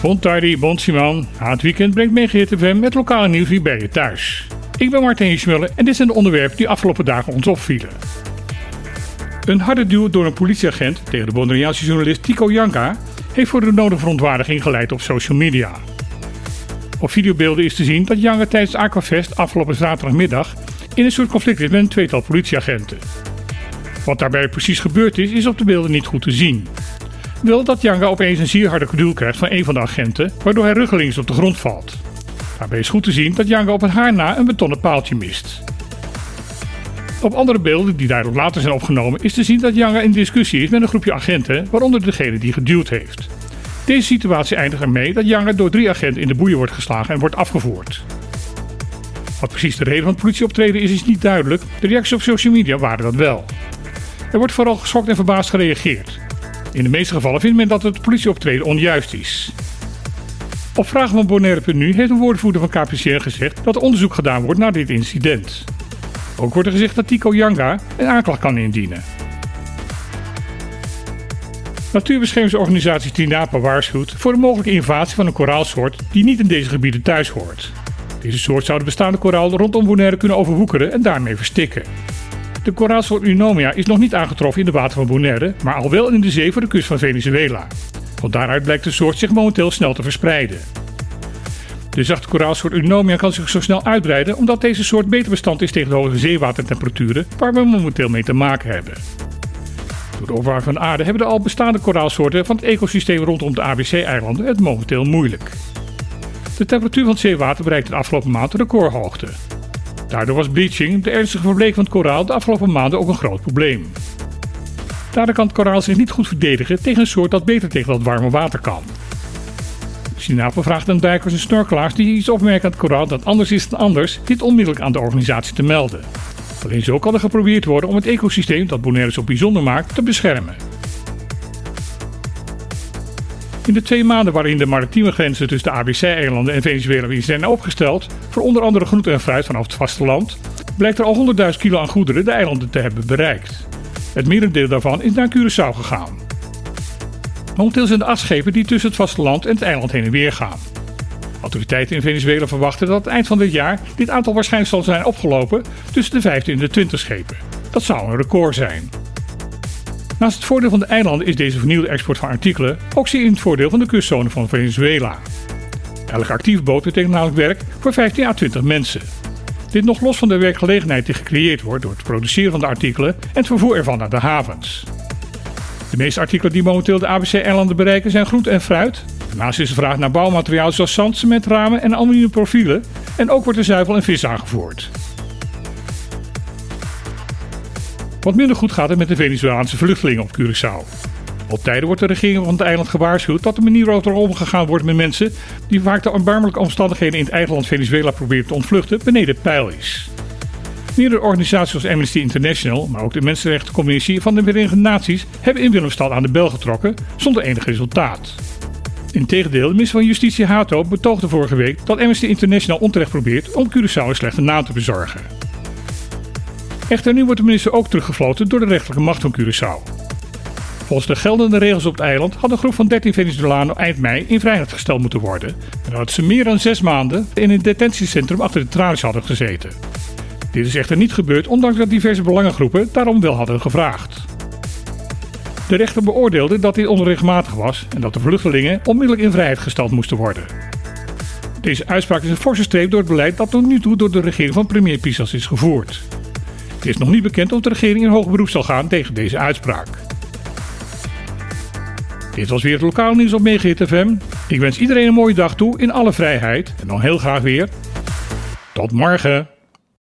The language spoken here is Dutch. Bontardi, bon Simon. Het weekend brengt MegaHitFM met lokale nieuws bij je thuis. Ik ben Martijn Schmullen en dit zijn de onderwerpen die afgelopen dagen ons opvielen. Een harde duw door een politieagent tegen de Bonaireaanse journalist Tico Janga heeft voor de nodige verontwaardiging geleid op social media. Op videobeelden is te zien dat Janga tijdens Aquafest afgelopen zaterdagmiddag in een soort conflict is met een tweetal politieagenten. Wat daarbij precies gebeurd is, is op de beelden niet goed te zien. Wel dat Janga opeens een zeer harde duw krijgt van een van de agenten, waardoor hij ruggelings op de grond valt. Daarbij is goed te zien dat Janga op het haar na een betonnen paaltje mist. Op andere beelden die daarop later zijn opgenomen is te zien dat Janga in discussie is met een groepje agenten, waaronder degene die geduwd heeft. Deze situatie eindigt ermee dat Janga door 3 agenten in de boeien wordt geslagen en wordt afgevoerd. Wat precies de reden van het politieoptreden is, is niet duidelijk. De reacties op social media waren dat wel. Er wordt vooral geschokt en verbaasd gereageerd. In de meeste gevallen vindt men dat het politieoptreden onjuist is. Op vraag van Bonaire.nu heeft een woordvoerder van KPCR gezegd dat er onderzoek gedaan wordt naar dit incident. Ook wordt er gezegd dat Tico Janga een aanklacht kan indienen. Natuurbeschermingsorganisatie TINAPA waarschuwt voor de mogelijke invasie van een koraalsoort die niet in deze gebieden thuis hoort. Deze soort zou de bestaande koraal rondom Bonaire kunnen overwoekeren en daarmee verstikken. De koraalsoort Unomia is nog niet aangetroffen in de water van Bonaire, maar al wel in de zee voor de kust van Venezuela. Van daaruit blijkt de soort zich momenteel snel te verspreiden. De zachte koraalsoort Unomia kan zich zo snel uitbreiden omdat deze soort beter bestand is tegen de hoge zeewatertemperaturen waar we momenteel mee te maken hebben. Door de opwarming van de aarde hebben de al bestaande koraalsoorten van het ecosysteem rondom de ABC-eilanden het momenteel moeilijk. De temperatuur van het zeewater bereikt de afgelopen maand recordhoogte. Daardoor was bleaching, de ernstige verbleking van het koraal, de afgelopen maanden ook een groot probleem. Daardoor kan het koraal zich niet goed verdedigen tegen een soort dat beter tegen dat warme water kan. Sinapel vraagt aan duikers en snorkelaars die iets opmerken aan het koraal dat anders is dan anders, dit onmiddellijk aan de organisatie te melden. Alleen zo kan er geprobeerd worden om het ecosysteem dat Bonaire zo bijzonder maakt te beschermen. In de 2 maanden waarin de maritieme grenzen tussen de ABC-eilanden en Venezuela weer zijn opgesteld, voor onder andere groente en fruit vanaf het vasteland, blijkt er al 100.000 kilo aan goederen de eilanden te hebben bereikt. Het merendeel daarvan is naar Curacao gegaan. Momenteel zijn de 8 schepen die tussen het vasteland en het eiland heen en weer gaan. Autoriteiten in Venezuela verwachten dat aan het eind van dit jaar dit aantal waarschijnlijk zal zijn opgelopen tussen de 15 en de 20 schepen. Dat zou een record zijn. Naast het voordeel van de eilanden is deze vernieuwde export van artikelen ook zeer in het voordeel van de kustzone van Venezuela. Elke actieve boot betekent namelijk werk voor 15 à 20 mensen. Dit nog los van de werkgelegenheid die gecreëerd wordt door het produceren van de artikelen en het vervoer ervan naar de havens. De meeste artikelen die momenteel de ABC-eilanden bereiken zijn groente en fruit. Daarnaast is de vraag naar bouwmateriaal zoals zand, cement, ramen en aluminiumprofielen. En ook wordt er zuivel en vis aangevoerd. Wat minder goed gaat het met de Venezolaanse vluchtelingen op Curaçao. Al tijden wordt de regering van het eiland gewaarschuwd dat de manier waarop er omgegaan wordt met mensen die vaak de erbarmelijke omstandigheden in het eigen land Venezuela proberen te ontvluchten beneden peil is. Meerdere organisaties als Amnesty International, maar ook de Mensenrechtencommissie van de Verenigde Naties hebben in Willemstad aan de bel getrokken zonder enig resultaat. Integendeel, de minister van Justitie Hato betoogde vorige week dat Amnesty International onterecht probeert om Curaçao een slechte naam te bezorgen. Echter, nu wordt de minister ook teruggefloten door de rechterlijke macht van Curaçao. Volgens de geldende regels op het eiland had een groep van 13 Venezolanen eind mei in vrijheid gesteld moeten worden nadat ze meer dan 6 maanden in een detentiecentrum achter de tralies hadden gezeten. Dit is echter niet gebeurd, ondanks dat diverse belangengroepen daarom wel hadden gevraagd. De rechter beoordeelde dat dit onrechtmatig was en dat de vluchtelingen onmiddellijk in vrijheid gesteld moesten worden. Deze uitspraak is een forse streep door het beleid dat tot nu toe door de regering van premier Pisas is gevoerd. Het is nog niet bekend of de regering in hoger beroep zal gaan tegen deze uitspraak. Dit was weer het lokaal nieuws op MegaHitFM. Ik wens iedereen een mooie dag toe in alle vrijheid en dan heel graag weer. Tot morgen!